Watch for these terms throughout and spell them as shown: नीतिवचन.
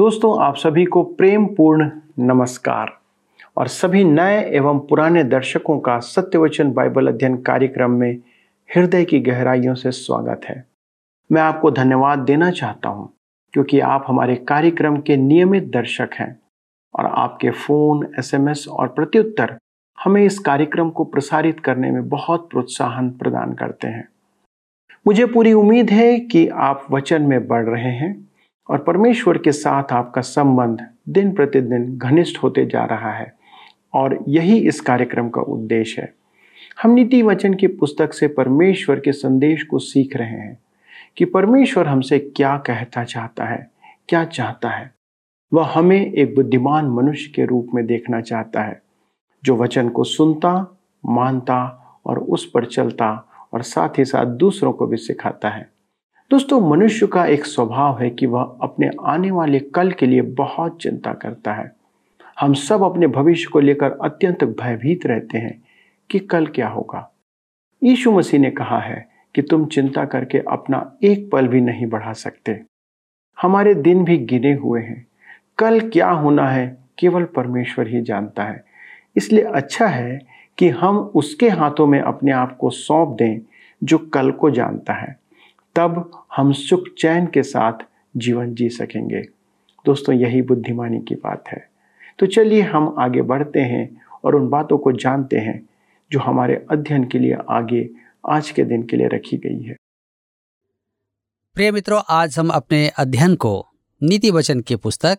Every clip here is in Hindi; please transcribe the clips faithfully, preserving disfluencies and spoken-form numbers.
दोस्तों आप सभी को प्रेम पूर्ण नमस्कार और सभी नए एवं पुराने दर्शकों का सत्यवचन बाइबल अध्ययन कार्यक्रम में हृदय की गहराइयों से स्वागत है। मैं आपको धन्यवाद देना चाहता हूं क्योंकि आप हमारे कार्यक्रम के नियमित दर्शक हैं और आपके फ़ोन, एस एम एस और प्रत्युत्तर हमें इस कार्यक्रम को प्रसारित करने में बहुत प्रोत्साहन प्रदान करते हैं। मुझे पूरी उम्मीद है कि आप वचन में बढ़ रहे हैं और परमेश्वर के साथ आपका संबंध दिन प्रतिदिन घनिष्ठ होते जा रहा है और यही इस कार्यक्रम का उद्देश्य है। हम नीतिवचन की पुस्तक से परमेश्वर के संदेश को सीख रहे हैं कि परमेश्वर हमसे क्या कहना चाहता है, क्या चाहता है। वह हमें एक बुद्धिमान मनुष्य के रूप में देखना चाहता है जो वचन को सुनता, मानता और उस पर चलता और साथ ही साथ दूसरों को भी सिखाता है। दोस्तों, मनुष्य का एक स्वभाव है कि वह अपने आने वाले कल के लिए बहुत चिंता करता है। हम सब अपने भविष्य को लेकर अत्यंत भयभीत रहते हैं कि कल क्या होगा। यीशु मसीह ने कहा है कि तुम चिंता करके अपना एक पल भी नहीं बढ़ा सकते। हमारे दिन भी गिने हुए हैं। कल क्या होना है केवल परमेश्वर ही जानता है। इसलिए अच्छा है कि हम उसके हाथों में अपने आप को सौंप दें जो कल को जानता है, तब हम सुख चैन के साथ जीवन जी सकेंगे। दोस्तों, यही बुद्धिमानी की बात है। तो चलिए हम आगे बढ़ते हैं और उन बातों को जानते हैं जो हमारे अध्ययन के लिए आगे आज के दिन के लिए रखी गई है। प्रिय मित्रों, आज हम अपने अध्ययन को नीतिवचन की पुस्तक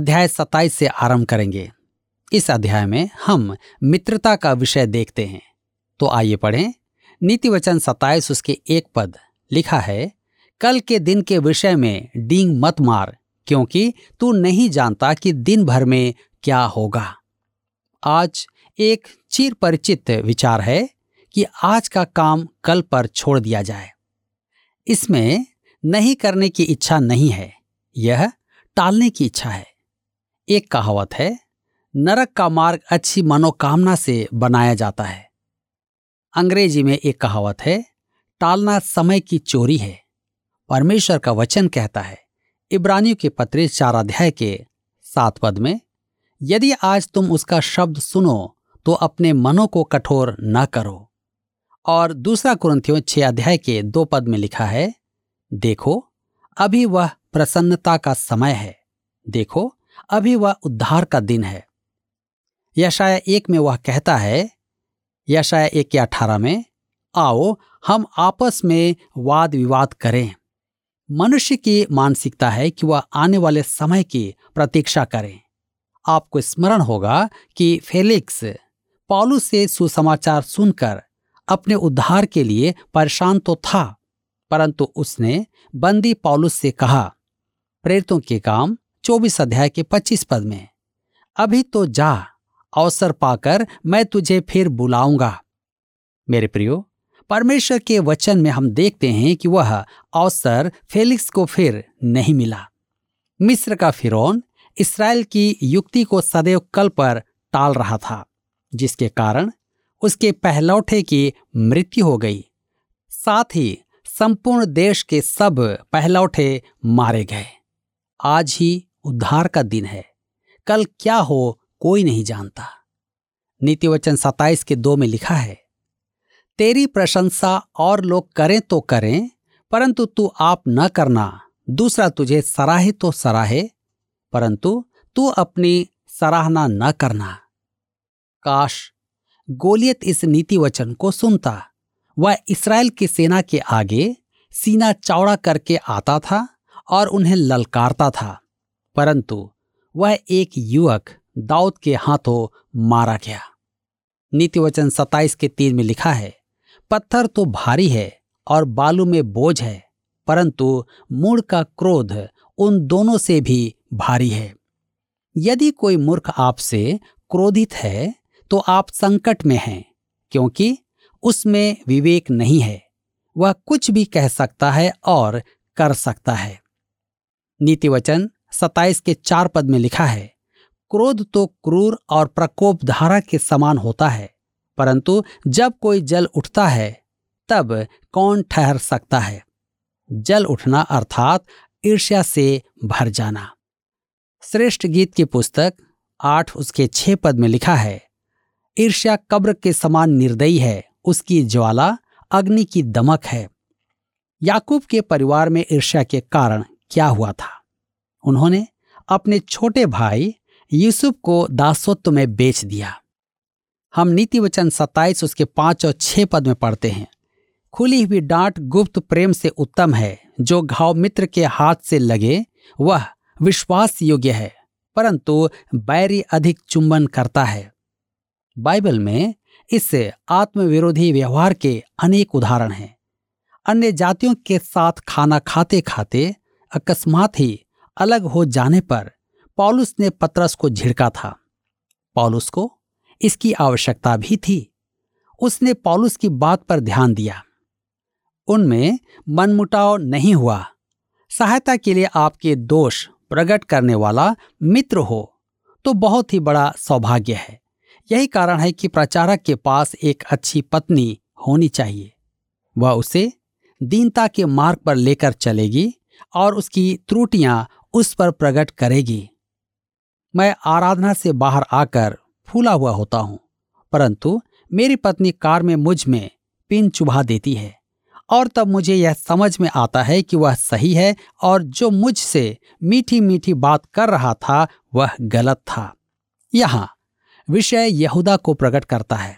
अध्याय सत्ताईस से आरंभ करेंगे। इस अध्याय में हम मित्रता का विषय देखते हैं। तो आइए पढ़ें नीतिवचन सत्ताईस उसके एक पद लिखा है, कल के दिन के विषय में डींग मत मार क्योंकि तू नहीं जानता कि दिन भर में क्या होगा। आज एक चिर परिचित विचार है कि आज का काम कल पर छोड़ दिया जाए। इसमें नहीं करने की इच्छा नहीं है, यह टालने की इच्छा है। एक कहावत है, नरक का मार्ग अच्छी मनोकामना से बनाया जाता है। अंग्रेजी में एक कहावत है, टालना समय की चोरी है। परमेश्वर का वचन कहता है इब्रानियों के पत्र चार अध्याय के सात पद में, यदि आज तुम उसका शब्द सुनो तो अपने मनों को कठोर न करो। और दूसरा कुरिन्थियों छह अध्याय के दो पद में लिखा है, देखो अभी वह प्रसन्नता का समय है, देखो अभी वह उद्धार का दिन है। यशाया एक में वह कहता है, यशाया एक के अठारह में, आओ हम आपस में वाद विवाद करें। मनुष्य की मानसिकता है कि वह आने वाले समय की प्रतीक्षा करें। आपको स्मरण होगा कि फेलिक्स पौलुस से सुसमाचार सुनकर अपने उद्धार के लिए परेशान तो था, परंतु उसने बंदी पौलुस से कहा, प्रेरितों के काम चौबीस अध्याय के पच्चीस पद में, अभी तो जा, अवसर पाकर मैं तुझे फिर बुलाऊंगा। मेरे प्रियो, परमेश्वर के वचन में हम देखते हैं कि वह अवसर फेलिक्स को फिर नहीं मिला। मिस्र का फिरौन इसराइल की युक्ति को सदैव कल पर टाल रहा था, जिसके कारण उसके पहलौठे की मृत्यु हो गई, साथ ही संपूर्ण देश के सब पहलौठे मारे गए। आज ही उद्धार का दिन है, कल क्या हो कोई नहीं जानता। नीतिवचन सत्ताईस के दो में लिखा है, तेरी प्रशंसा और लोग करें तो करें, परंतु तू आप न करना, दूसरा तुझे सराहे तो सराहे, परंतु तू अपनी सराहना न करना। काश गोलियत इस नीतिवचन को सुनता। वह इसराइल की सेना के आगे सीना चौड़ा करके आता था और उन्हें ललकारता था, परंतु वह एक युवक दाऊद के हाथों मारा गया। नीतिवचन सत्ताईस के तीन में लिखा है, पत्थर तो भारी है और बालू में बोझ है, परंतु मूढ़ का क्रोध उन दोनों से भी भारी है। यदि कोई मूर्ख आपसे क्रोधित है तो आप संकट में हैं, क्योंकि उसमें विवेक नहीं है। वह कुछ भी कह सकता है और कर सकता है। नीतिवचन सत्ताईस के चार पद में लिखा है, क्रोध तो क्रूर और प्रकोप धारा के समान होता है, परंतु जब कोई जल उठता है तब कौन ठहर सकता है। जल उठना अर्थात ईर्ष्या से भर जाना। श्रेष्ठ गीत की पुस्तक आठ उसके छह पद में लिखा है, ईर्ष्या कब्र के समान निर्दयी है, उसकी ज्वाला अग्नि की दमक है। याकूब के परिवार में ईर्ष्या के कारण क्या हुआ था? उन्होंने अपने छोटे भाई यूसुफ को दासत्व में बेच दिया। हम नीतिवचन सत्ताईस उसके पांच और छह पद में पढ़ते हैं, खुली हुई डांट गुप्त प्रेम से उत्तम है, जो घाव मित्र के हाथ से लगे वह विश्वास योग्य है, परंतु बैरी अधिक चुंबन करता है। बाइबल में इससे आत्मविरोधी व्यवहार के अनेक उदाहरण हैं। अन्य जातियों के साथ खाना खाते खाते अकस्मात ही अलग हो जाने पर पौलुस ने पतरस को झिड़का था। पौलुस को इसकी आवश्यकता भी थी। उसने पौलुस की बात पर ध्यान दिया। उनमें मनमुटाव नहीं हुआ। सहायता के लिए आपके दोष प्रकट करने वाला मित्र हो तो बहुत ही बड़ा सौभाग्य है। यही कारण है कि प्रचारक के पास एक अच्छी पत्नी होनी चाहिए। वह उसे दीनता के मार्ग पर लेकर चलेगी और उसकी त्रुटियां उस पर प्रकट करेगी। मैं आराधना से बाहर आकर फूला हुआ होता हूं, परंतु मेरी पत्नी कार में मुझ में पिन चुभा देती है और तब मुझे यह समझ में आता है कि वह सही है और जो मुझसे मीठी मीठी बात कर रहा था वह गलत था। यहाँ विषय यहूदा को प्रकट करता है,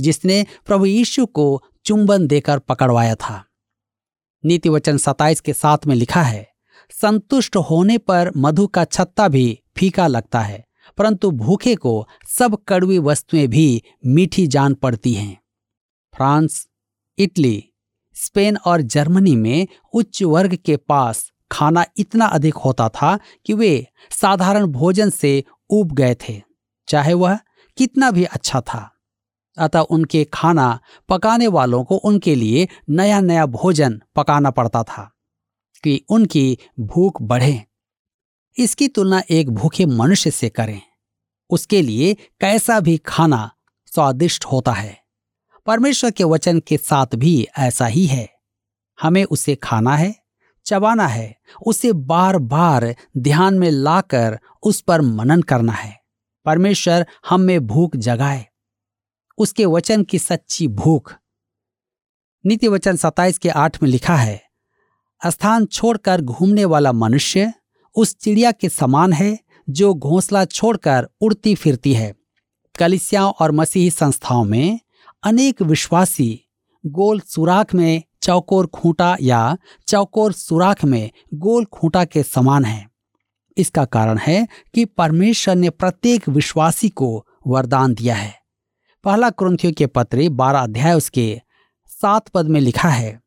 जिसने प्रभु यीशु को चुंबन देकर पकड़वाया था। नीतिवचन सत्ताईस के साथ में लिखा है, संतुष्ट होने पर मधु का छत्ता भी फीका लगता है, परंतु भूखे को सब कड़वी वस्तुएं भी मीठी जान पड़ती हैं। फ्रांस, इटली, स्पेन और जर्मनी में उच्च वर्ग के पास खाना इतना अधिक होता था कि वे साधारण भोजन से ऊब गए थे, चाहे वह कितना भी अच्छा था। अतः उनके खाना पकाने वालों को उनके लिए नया नया भोजन पकाना पड़ता था कि उनकी भूख बढ़े। इसकी तुलना एक भूखे मनुष्य से करें। उसके लिए कैसा भी खाना स्वादिष्ट होता है। परमेश्वर के वचन के साथ भी ऐसा ही है। हमें उसे खाना है, चबाना है, उसे बार बार ध्यान में लाकर उस पर मनन करना है। परमेश्वर हम में भूख जगाए, उसके वचन की सच्ची भूख। नीतिवचन सत्ताईस के आठ में लिखा है, स्थान छोड़कर घूमने वाला मनुष्य उस चिड़िया के समान है जो घोंसला छोड़कर उड़ती फिरती है। कलीसियाओं और मसीही संस्थाओं में अनेक विश्वासी गोल सुराख में चौकोर खूंटा या चौकोर सुराख में गोल खूंटा के समान है। इसका कारण है कि परमेश्वर ने प्रत्येक विश्वासी को वरदान दिया है। पहला कुरिन्थियों के पत्र बारह अध्याय उसके सात पद में लिखा है,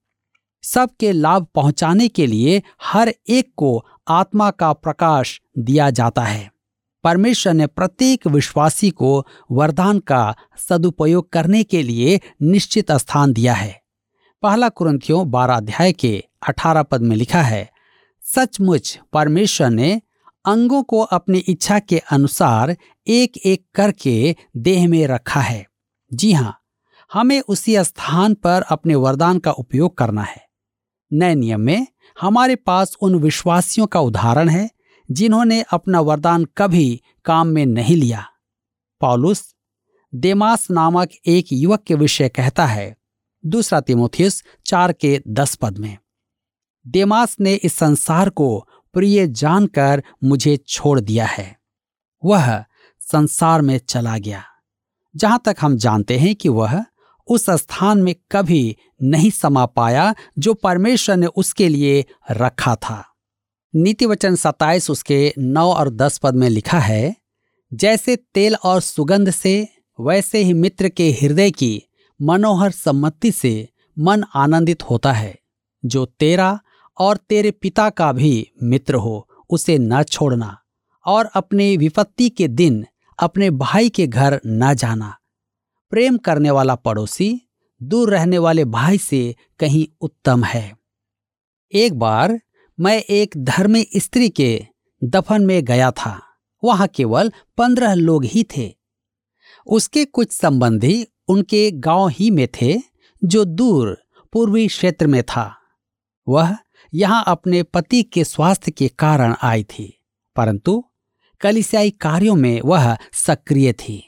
सबके लाभ पहुंचाने के लिए हर एक को आत्मा का प्रकाश दिया जाता है। परमेश्वर ने प्रत्येक विश्वासी को वरदान का सदुपयोग करने के लिए निश्चित स्थान दिया है। पहला कुरिन्थियों बारह अध्याय के अठारह पद में लिखा है, सचमुच परमेश्वर ने अंगों को अपनी इच्छा के अनुसार एक एक करके देह में रखा है। जी हाँ, हमें उसी स्थान पर अपने वरदान का उपयोग करना है। नए नियम में हमारे पास उन विश्वासियों का उदाहरण है जिन्होंने अपना वरदान कभी काम में नहीं लिया। पौलुस देमास नामक एक युवक के विषय कहता है, दूसरा तीमुथियुस चार के दस पद में, देमास ने इस संसार को प्रिय जानकर मुझे छोड़ दिया है, वह संसार में चला गया। जहां तक हम जानते हैं कि वह उस स्थान में कभी नहीं समा पाया जो परमेश्वर ने उसके लिए रखा था। नीतिवचन सत्ताईस उसके नौ और दस पद में लिखा है, जैसे तेल और सुगंध से वैसे ही मित्र के हृदय की मनोहर सम्मति से मन आनंदित होता है, जो तेरा और तेरे पिता का भी मित्र हो उसे न छोड़ना, और अपने विपत्ति के दिन अपने भाई के घर न जाना। प्रेम करने वाला पड़ोसी दूर रहने वाले भाई से कहीं उत्तम है। एक बार मैं एक धर्मी स्त्री के दफन में गया था। वहां केवल पंद्रह लोग ही थे। उसके कुछ संबंधी उनके गांव ही में थे, जो दूर पूर्वी क्षेत्र में था। वह यहाँ अपने पति के स्वास्थ्य के कारण आई थी, परंतु कलीसियाई कार्यों में वह सक्रिय थी।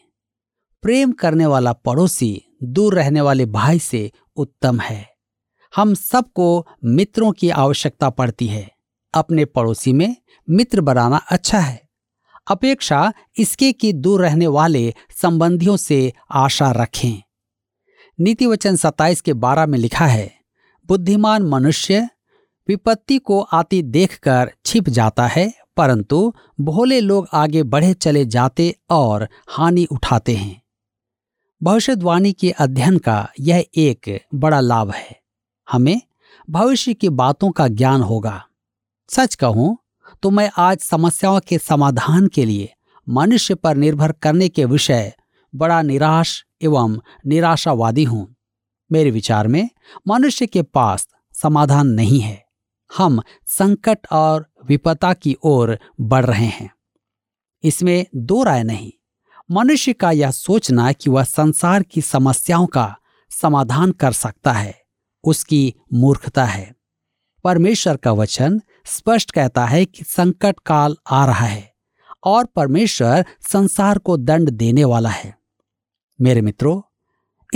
प्रेम करने वाला पड़ोसी दूर रहने वाले भाई से उत्तम है। हम सबको मित्रों की आवश्यकता पड़ती है। अपने पड़ोसी में मित्र बनाना अच्छा है। अपेक्षा इसके कि दूर रहने वाले संबंधियों से आशा रखें। नीतिवचन सत्ताईस के बारह में लिखा है, बुद्धिमान मनुष्य विपत्ति को आती देखकर छिप जाता है, परंतु भोले लोग आगे बढ़े चले जाते और हानि उठाते हैं। भविष्यवाणी के अध्ययन का यह एक बड़ा लाभ है। हमें भविष्य की बातों का ज्ञान होगा। सच कहूं तो मैं आज समस्याओं के समाधान के लिए मनुष्य पर निर्भर करने के विषय बड़ा निराश एवं निराशावादी हूं। मेरे विचार में मनुष्य के पास समाधान नहीं है। हम संकट और विपदा की ओर बढ़ रहे हैं। इसमें दो राय नहीं। मनुष्य का यह सोचना कि वह संसार की समस्याओं का समाधान कर सकता है, उसकी मूर्खता है। परमेश्वर का वचन स्पष्ट कहता है कि संकट काल आ रहा है और परमेश्वर संसार को दंड देने वाला है। मेरे मित्रों,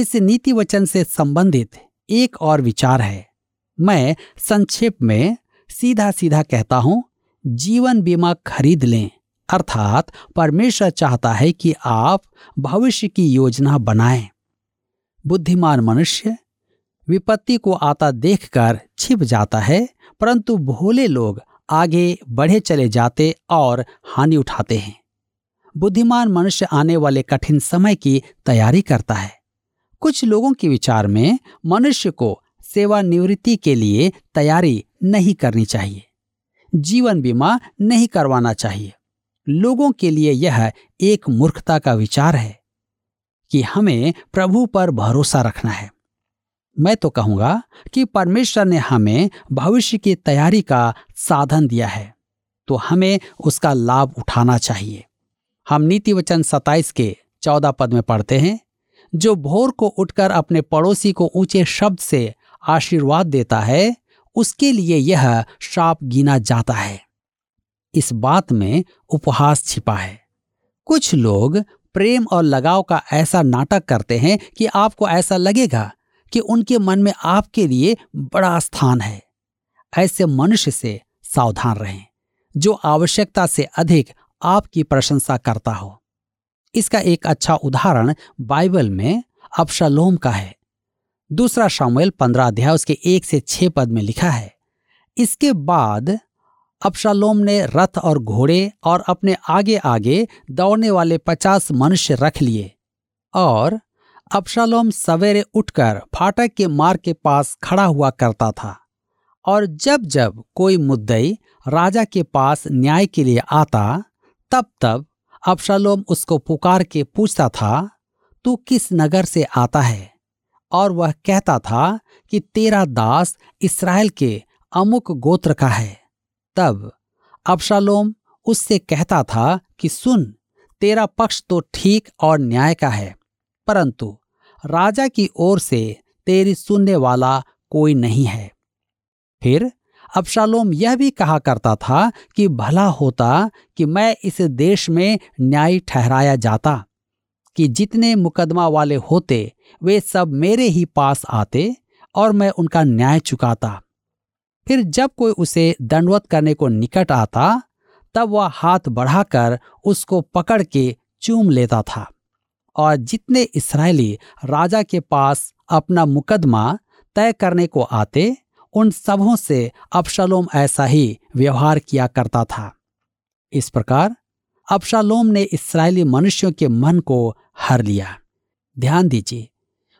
इस नीति वचन से संबंधित एक और विचार है। मैं संक्षेप में सीधा सीधा कहता हूं, जीवन बीमा खरीद लें। अर्थात परमेश्वर चाहता है कि आप भविष्य की योजना बनाएं। बुद्धिमान मनुष्य विपत्ति को आता देखकर छिप जाता है, परंतु भोले लोग आगे बढ़े चले जाते और हानि उठाते हैं। बुद्धिमान मनुष्य आने वाले कठिन समय की तैयारी करता है। कुछ लोगों के विचार में मनुष्य को सेवानिवृत्ति के लिए तैयारी नहीं करनी चाहिए, जीवन बीमा नहीं करवाना चाहिए। लोगों के लिए यह एक मूर्खता का विचार है कि हमें प्रभु पर भरोसा रखना है। मैं तो कहूँगा कि परमेश्वर ने हमें भविष्य की तैयारी का साधन दिया है, तो हमें उसका लाभ उठाना चाहिए। हम नीतिवचन सत्ताईस के चौदह पद में पढ़ते हैं, जो भोर को उठकर अपने पड़ोसी को ऊंचे शब्द से आशीर्वाद देता है, उसके लिए यह श्राप गिना जाता है। इस बात में उपहास छिपा है। कुछ लोग प्रेम और लगाव का ऐसा नाटक करते हैं कि आपको ऐसा लगेगा कि उनके मन में आपके लिए बड़ा स्थान है। ऐसे मनुष्य से सावधान रहें जो आवश्यकता से अधिक आपकी प्रशंसा करता हो। इसका एक अच्छा उदाहरण बाइबल में अबशालोम का है। दूसरा शमूएल पंद्रह अध्याय उसके एक से छह पद में लिखा है, इसके बाद अबशालोम ने रथ और घोड़े और अपने आगे आगे दौड़ने वाले पचास मनुष्य रख लिए, और अबशालोम सवेरे उठकर फाटक के मार्ग के पास खड़ा हुआ करता था, और जब जब कोई मुद्दई राजा के पास न्याय के लिए आता, तब तब अबशालोम उसको पुकार के पूछता था, तू किस नगर से आता है? और वह कहता था कि तेरा दास इसराइल के अमुक गोत्र का है। तब अबशालोम उससे कहता था कि सुन, तेरा पक्ष तो ठीक और न्याय का है, परंतु राजा की ओर से तेरी सुनने वाला कोई नहीं है। फिर अबशालोम यह भी कहा करता था कि भला होता कि मैं इस देश में न्यायी ठहराया जाता, कि जितने मुकदमा वाले होते वे सब मेरे ही पास आते और मैं उनका न्याय चुकाता। फिर जब कोई उसे दंडवत करने को निकट आता, तब वह हाथ बढ़ाकर उसको पकड़ के चूम लेता था, और जितने इस्राएली राजा के पास अपना मुकदमा तय करने को आते, उन सबों से अबशालोम ऐसा ही व्यवहार किया करता था। इस प्रकार अबशालोम ने इस्राएली मनुष्यों के मन को हर लिया। ध्यान दीजिए,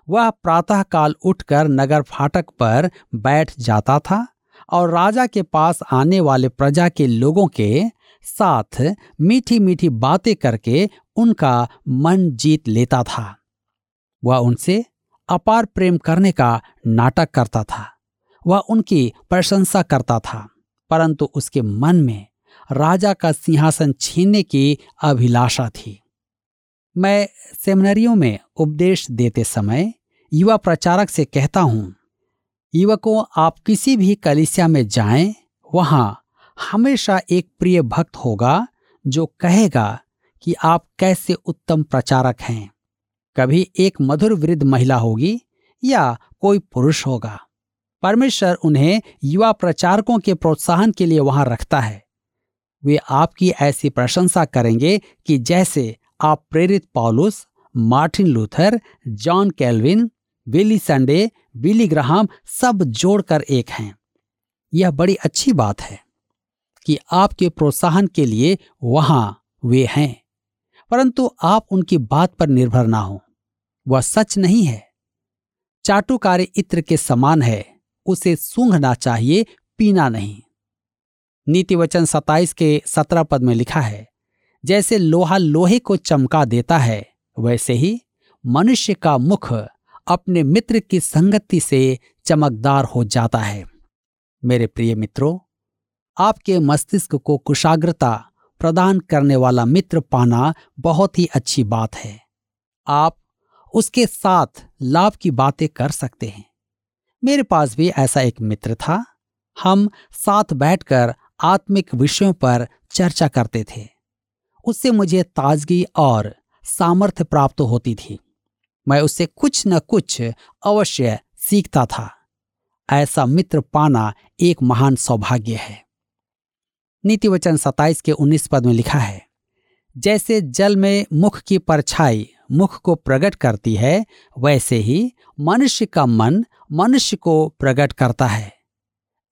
वह प्रातःकाल उठकर नगर फाटक पर बैठ जाता था और राजा के पास आने वाले प्रजा के लोगों के साथ मीठी मीठी बातें करके उनका मन जीत लेता था। वह उनसे अपार प्रेम करने का नाटक करता था, वह उनकी प्रशंसा करता था, परंतु उसके मन में राजा का सिंहासन छीनने की अभिलाषा थी। मैं सेमिनारियों में उपदेश देते समय युवा प्रचारक से कहता हूँ, युवकों, आप किसी भी कलीसिया में जाएं, वहां हमेशा एक प्रिय भक्त होगा जो कहेगा कि आप कैसे उत्तम प्रचारक हैं। कभी एक मधुर वृद्ध महिला होगी या कोई पुरुष होगा। परमेश्वर उन्हें युवा प्रचारकों के प्रोत्साहन के लिए वहां रखता है। वे आपकी ऐसी प्रशंसा करेंगे कि जैसे आप प्रेरित पौलुस, Martin Luther, John Calvin, Willie Sunday, Billy Graham सब जोड़कर एक हैं। यह बड़ी अच्छी बात है कि आपके प्रोत्साहन के लिए वहां वे हैं, परंतु आप उनकी बात पर निर्भर ना हो। वह सच नहीं है। चाटुकारे इत्र के समान है, उसे सूंघना चाहिए, पीना नहीं। नीतिवचन सत्ताईस के सत्रह पद में लिखा है, जैसे लोहा लोहे को चमका देता है, वैसे ही मनुष्य का मुख अपने मित्र की संगति से चमकदार हो जाता है। मेरे प्रिय मित्रों, आपके मस्तिष्क को कुशाग्रता प्रदान करने वाला मित्र पाना बहुत ही अच्छी बात है। आप उसके साथ लाभ की बातें कर सकते हैं। मेरे पास भी ऐसा एक मित्र था। हम साथ बैठकर आत्मिक विषयों पर चर्चा करते थे। उससे मुझे ताजगी और सामर्थ्य प्राप्त होती थी। मैं उससे कुछ न कुछ अवश्य सीखता था। ऐसा मित्र पाना एक महान सौभाग्य है। नीतिवचन सत्ताईस के उन्नीस पद में लिखा है, जैसे जल में मुख की परछाई मुख को प्रकट करती है, वैसे ही मनुष्य का मन मनुष्य को प्रकट करता है।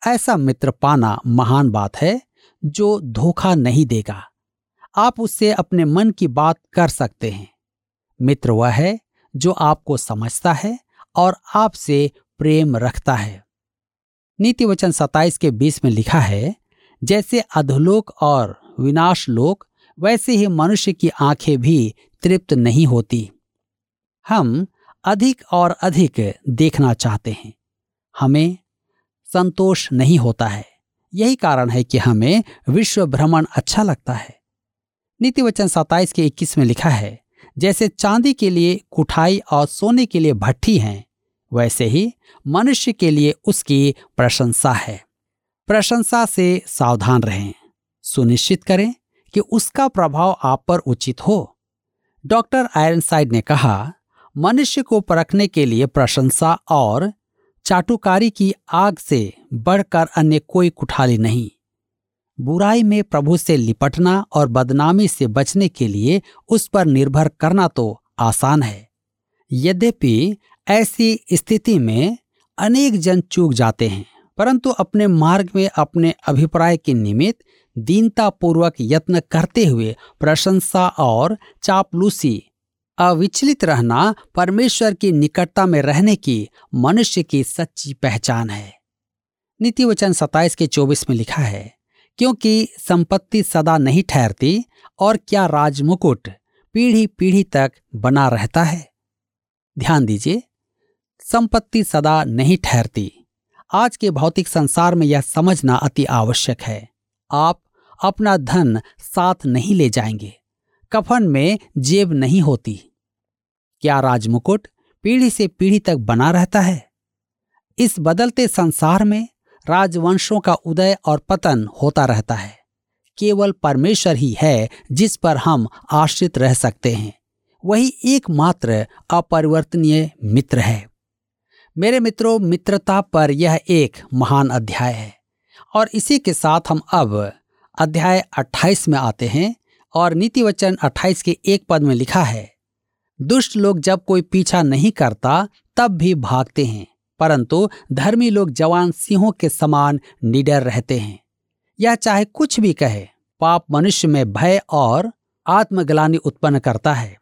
ऐसा मित्र पाना महान बात है जो धोखा नहीं देगा। आप उससे अपने मन की बात कर सकते हैं। मित्र वह है जो आपको समझता है और आपसे प्रेम रखता है। नीतिवचन सत्ताईस के बीस में लिखा है, जैसे अधोलोक और विनाशलोक, वैसे ही मनुष्य की आंखें भी तृप्त नहीं होती। हम अधिक और अधिक देखना चाहते हैं। हमें संतोष नहीं होता है। यही कारण है कि हमें विश्व भ्रमण अच्छा लगता है। नीतिवचन सत्ताईस के इक्कीस में लिखा है, जैसे चांदी के लिए कुठाई और सोने के लिए भट्ठी हैं, वैसे ही मनुष्य के लिए उसकी प्रशंसा है। प्रशंसा से सावधान रहें। सुनिश्चित करें कि उसका प्रभाव आप पर उचित हो। डॉक्टर आयरनसाइड ने कहा, मनुष्य को परखने के लिए प्रशंसा और चाटुकारी की आग से बढ़कर अन्य कोई कुठाली नहीं। बुराई में प्रभु से लिपटना और बदनामी से बचने के लिए उस पर निर्भर करना तो आसान है। यद्यपि ऐसी स्थिति में अनेक जन चूक जाते हैं, परंतु अपने मार्ग में अपने अभिप्राय के निमित्त दीनतापूर्वक यत्न करते हुए प्रशंसा और चापलूसी, अविचलित रहना परमेश्वर की निकटता में रहने की मनुष्य की सच्ची पहचान है। नीतिवचन सत्ताईस के चौबीस में लिखा है, क्योंकि संपत्ति सदा नहीं ठहरती और क्या राजमुकुट पीढ़ी पीढ़ी तक बना रहता है। ध्यान दीजिए, संपत्ति सदा नहीं ठहरती। आज के भौतिक संसार में यह समझना अति आवश्यक है। आप अपना धन साथ नहीं ले जाएंगे। कफन में जेब नहीं होती। क्या राजमुकुट पीढ़ी से पीढ़ी तक बना रहता है? इस बदलते संसार में राजवंशों का उदय और पतन होता रहता है। केवल परमेश्वर ही है जिस पर हम आश्रित रह सकते हैं। वही एकमात्र अपरिवर्तनीय मित्र है। मेरे मित्रों, मित्रता पर यह एक महान अध्याय है और इसी के साथ हम अब अध्याय अट्ठाईस में आते हैं। और नीतिवचन अट्ठाईस के एक पद में लिखा है, दुष्ट लोग जब कोई पीछा नहीं करता तब भी भागते हैं, परंतु धर्मी लोग जवान सिंहों के समान निडर रहते हैं। यह चाहे कुछ भी कहे, पाप मनुष्य में भय और आत्मग्लानि उत्पन्न करता है।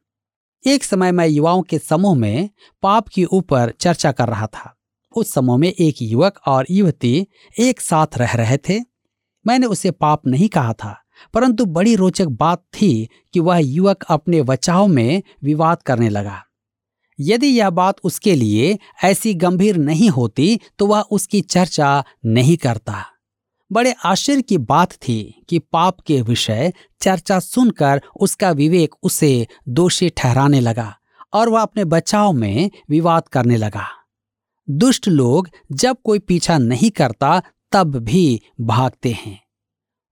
एक समय मैं युवाओं के समूह में पाप के ऊपर चर्चा कर रहा था। उस समूह में एक युवक और युवती एक साथ रह रहे थे। मैंने उसे पाप नहीं कहा था, परंतु बड़ी रोचक बात थी कि वह युवक अपने बचाव में विवाद करने लगा। यदि यह बात उसके लिए ऐसी गंभीर नहीं होती तो वह उसकी चर्चा नहीं करता। बड़े आश्चर्य की बात थी कि पाप के विषय चर्चा सुनकर उसका विवेक उसे दोषी ठहराने लगा और वह अपने बचाव में विवाद करने लगा। दुष्ट लोग जब कोई पीछा नहीं करता तब भी भागते हैं।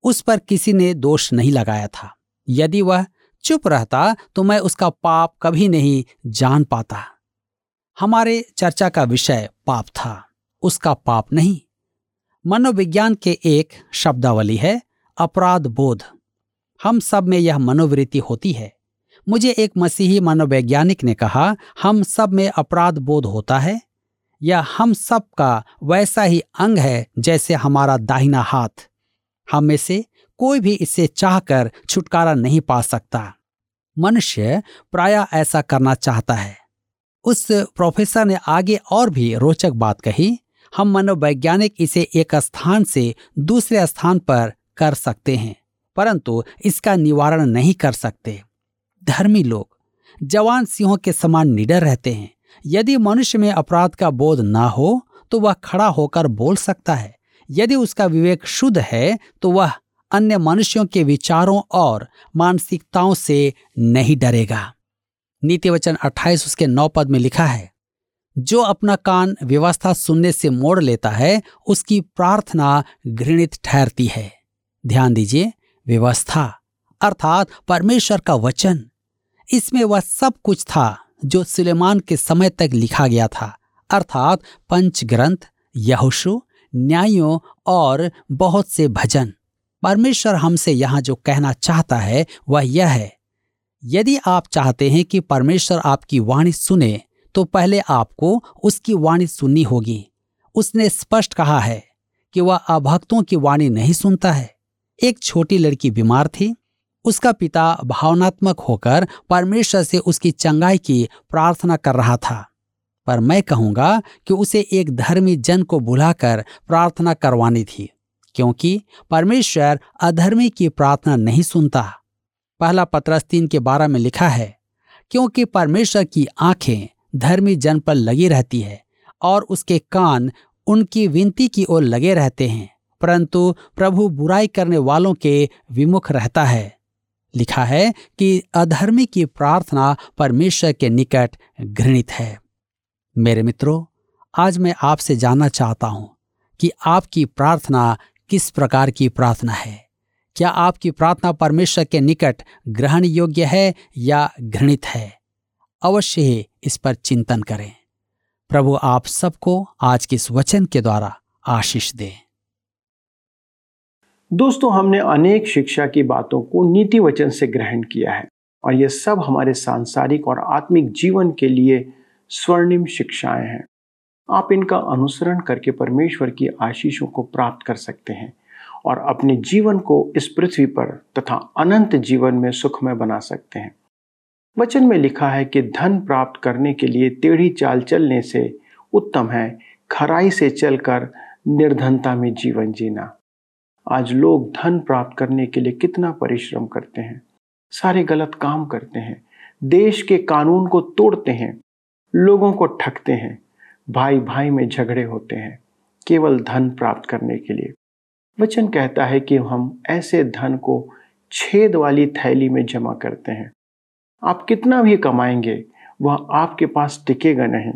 उस पर किसी ने दोष नहीं लगाया था। यदि वह चुप रहता तो मैं उसका पाप कभी नहीं जान पाता। हमारे चर्चा का विषय पाप था, उसका पाप नहीं। मनोविज्ञान के एक शब्दावली है अपराध बोध। हम सब में यह मनोवृत्ति होती है। मुझे एक मसीही मनोवैज्ञानिक ने कहा, हम सब में अपराध बोध होता है। यह हम सब का वैसा ही अंग है जैसे हमारा दाहिना हाथ। हम में से कोई भी इससे चाहकर छुटकारा नहीं पा सकता। मनुष्य प्रायः ऐसा करना चाहता है। उस प्रोफेसर ने आगे और भी रोचक बात कही। हम मनोवैज्ञानिक इसे एक स्थान से दूसरे स्थान पर कर सकते हैं, परंतु इसका निवारण नहीं कर सकते। धर्मी लोग जवान सिंहों के समान निडर रहते हैं। यदि मनुष्य में अपराध का बोध ना हो तो वह खड़ा होकर बोल सकता है। यदि उसका विवेक शुद्ध है तो वह अन्य मनुष्यों के विचारों और मानसिकताओं से नहीं डरेगा। नीतिवचन अट्ठाईस उसके नौ पद में लिखा है, जो अपना कान व्यवस्था सुनने से मोड़ लेता है उसकी प्रार्थना घृणित ठहरती है। ध्यान दीजिए, व्यवस्था अर्थात परमेश्वर का वचन। इसमें वह सब कुछ था जो सुलेमान के समय तक लिखा गया था, अर्थात पंचग्रंथ, यहोशू, न्यायों और बहुत से भजन। परमेश्वर हमसे यहाँ जो कहना चाहता है वह यह है, यदि आप चाहते हैं कि परमेश्वर आपकी वाणी सुने तो पहले आपको उसकी वाणी सुननी होगी। उसने स्पष्ट कहा है कि वह अभक्तों की वाणी नहीं सुनता है। एक छोटी लड़की बीमार थी। उसका पिता भावनात्मक होकर परमेश्वर से उसकी चंगाई की प्रार्थना कर रहा था, पर मैं कहूँगा कि उसे एक धर्मी जन को बुलाकर प्रार्थना करवानी थी, क्योंकि परमेश्वर अधर्मी की प्रार्थना नहीं सुनता। पहला पतरस तीन के बारह में लिखा है, क्योंकि परमेश्वर की आंखें धर्मी जन पर लगी रहती है और उसके कान उनकी विनती की ओर लगे रहते हैं, परंतु प्रभु बुराई करने वालों के विमुख रहता है। लिखा है कि अधर्मी की प्रार्थना परमेश्वर के निकट घृणित है। मेरे मित्रों, आज मैं आपसे जानना चाहता हूं कि आपकी प्रार्थना किस प्रकार की प्रार्थना है। क्या आपकी प्रार्थना परमेश्वर के निकट ग्रहण योग्य है या घृणित है? अवश्य ही इस पर चिंतन करें। प्रभु आप सबको आज के इस वचन के द्वारा आशीष दें। दोस्तों, हमने अनेक शिक्षा की बातों को नीति वचन से ग्रहण किया है और ये सब हमारे सांसारिक और आत्मिक जीवन के लिए स्वर्णिम शिक्षाएं हैं। आप इनका अनुसरण करके परमेश्वर की आशीषों को प्राप्त कर सकते हैं और अपने जीवन को इस पृथ्वी पर तथा अनंत जीवन में सुखमय बना सकते हैं। वचन में लिखा है कि धन प्राप्त करने के लिए टेढ़ी चाल चलने से उत्तम है खराई से चलकर निर्धनता में जीवन जीना। आज लोग धन प्राप्त करने के लिए कितना परिश्रम करते हैं, सारे गलत काम करते हैं, देश के कानून को तोड़ते हैं, लोगों को ठगते हैं, भाई भाई में झगड़े होते हैं, केवल धन प्राप्त करने के लिए। वचन कहता है कि हम ऐसे धन को छेद वाली थैली में जमा करते हैं। आप कितना भी कमाएंगे वह आपके पास टिकेगा नहीं,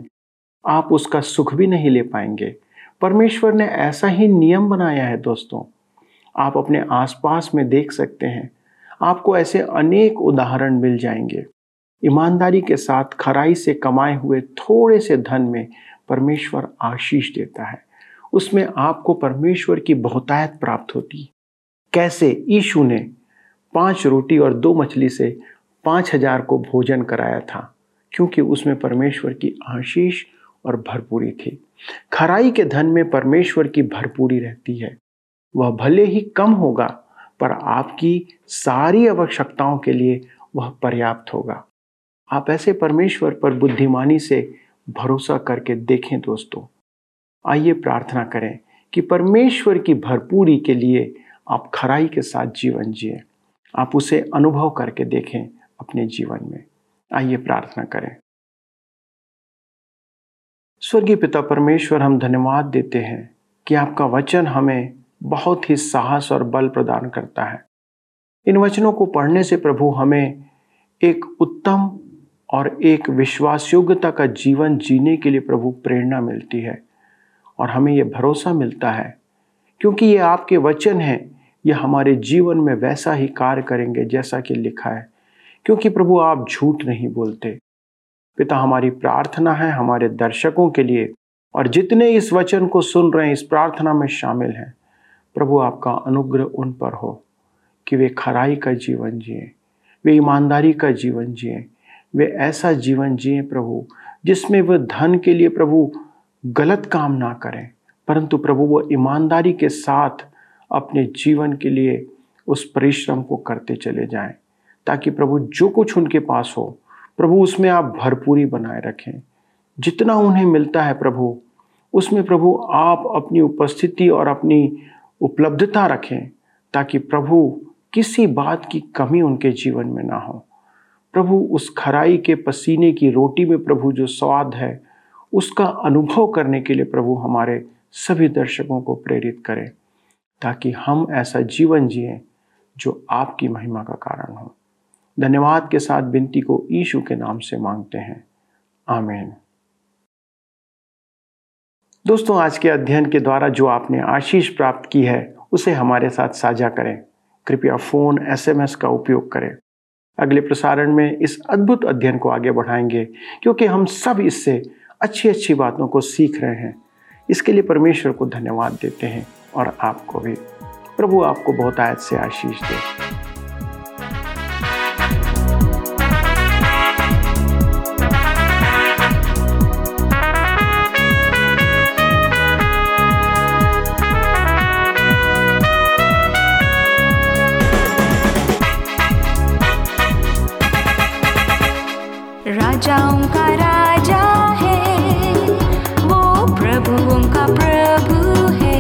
आप उसका सुख भी नहीं ले पाएंगे। परमेश्वर ने ऐसा ही नियम बनाया है। दोस्तों, आप अपने आसपास में देख सकते हैं, आपको ऐसे अनेक उदाहरण मिल जाएंगे। ईमानदारी के साथ खराई से कमाए हुए थोड़े से धन में परमेश्वर आशीष देता है, उसमें आपको परमेश्वर की बहुतायत प्राप्त होती। कैसे यीशु ने पांच रोटी और दो मछली से पाँच हजार को भोजन कराया था, क्योंकि उसमें परमेश्वर की आशीष और भरपूरी थी। खराई के धन में परमेश्वर की भरपूरी रहती है। वह भले ही कम होगा पर आपकी सारी आवश्यकताओं के लिए वह पर्याप्त होगा। आप ऐसे परमेश्वर पर बुद्धिमानी से भरोसा करके देखें। दोस्तों, आइए प्रार्थना करें कि परमेश्वर की भरपूरी के लिए आप खराई के साथ जीवन जिए। आप उसे अनुभव करके देखें अपने जीवन में। आइए प्रार्थना करें। स्वर्गीय पिता परमेश्वर, हम धन्यवाद देते हैं कि आपका वचन हमें बहुत ही साहस और बल प्रदान करता है। इन वचनों को पढ़ने से प्रभु हमें एक उत्तम और एक विश्वास योग्यता का जीवन जीने के लिए प्रभु प्रेरणा मिलती है और हमें यह भरोसा मिलता है क्योंकि ये आपके वचन हैं, ये हमारे जीवन में वैसा ही कार्य करेंगे जैसा कि लिखा है, क्योंकि प्रभु आप झूठ नहीं बोलते। पिता, हमारी प्रार्थना है हमारे दर्शकों के लिए और जितने इस वचन को सुन रहे हैं, इस प्रार्थना में शामिल हैं, प्रभु आपका अनुग्रह उन पर हो कि वे खराई का जीवन जिए, वे ईमानदारी का जीवन जिए, वे ऐसा जीवन जिए प्रभु जिसमें वे धन के लिए प्रभु गलत काम ना करें, परंतु प्रभु वो ईमानदारी के साथ अपने जीवन के लिए उस परिश्रम को करते चले जाएं, ताकि प्रभु जो कुछ उनके पास हो प्रभु उसमें आप भरपूरी बनाए रखें। जितना उन्हें मिलता है प्रभु उसमें प्रभु आप अपनी उपस्थिति और अपनी उपलब्धता रखें, ताकि प्रभु किसी बात की कमी उनके जीवन में ना हो। प्रभु उस खराई के पसीने की रोटी में प्रभु जो स्वाद है उसका अनुभव करने के लिए प्रभु हमारे सभी दर्शकों को प्रेरित करें, ताकि हम ऐसा जीवन जिए जो आपकी महिमा का कारण हो। धन्यवाद के साथ विनती को यीशु के नाम से मांगते हैं, आमीन। दोस्तों, आज के अध्ययन के द्वारा जो आपने आशीष प्राप्त की है उसे हमारे साथ साझा करें। कृपया फोन एस एम एस का उपयोग करें। अगले प्रसारण में इस अद्भुत अध्ययन को आगे बढ़ाएंगे, क्योंकि हम सब इससे अच्छी अच्छी बातों को सीख रहे हैं। इसके लिए परमेश्वर को धन्यवाद देते हैं और आपको भी। प्रभु आपको बहुत आयत से आशीष दे। राजाओं का राजा है वो, प्रभुओं का प्रभु है।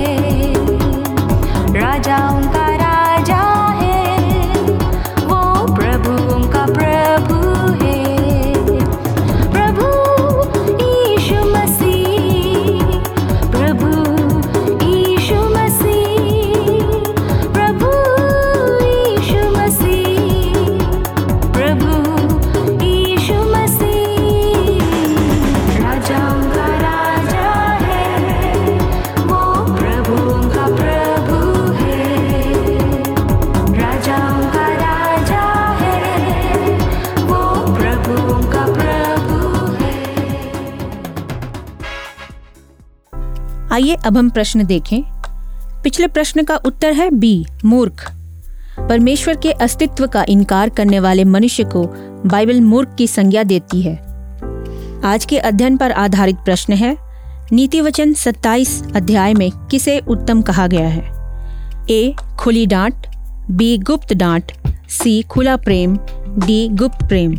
राजाओं का राजा है वो, प्रभुओं का प्रभु है। प्रभु यीशु मसीह, प्रभु यीशु मसीह, प्रभु यीशु मसीह, प्रभु आइए अब हम प्रश्न देखें। पिछले प्रश्न का उत्तर है बी, मूर्ख। परमेश्वर के अस्तित्व का इनकार करने वाले मनुष्य को बाइबल मूर्ख की संज्ञा देती है। आज के अध्ययन पर आधारित प्रश्न है, नीतिवचन सत्ताईस अध्याय में किसे उत्तम कहा गया है? ए, खुली डांट, बी, गुप्त डांट, सी, खुला प्रेम, डी, गुप्त प्रेम।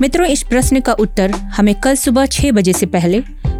मित्रों, इस प्रश्न का उत्तर हमें कल सुबह छह बजे से पहले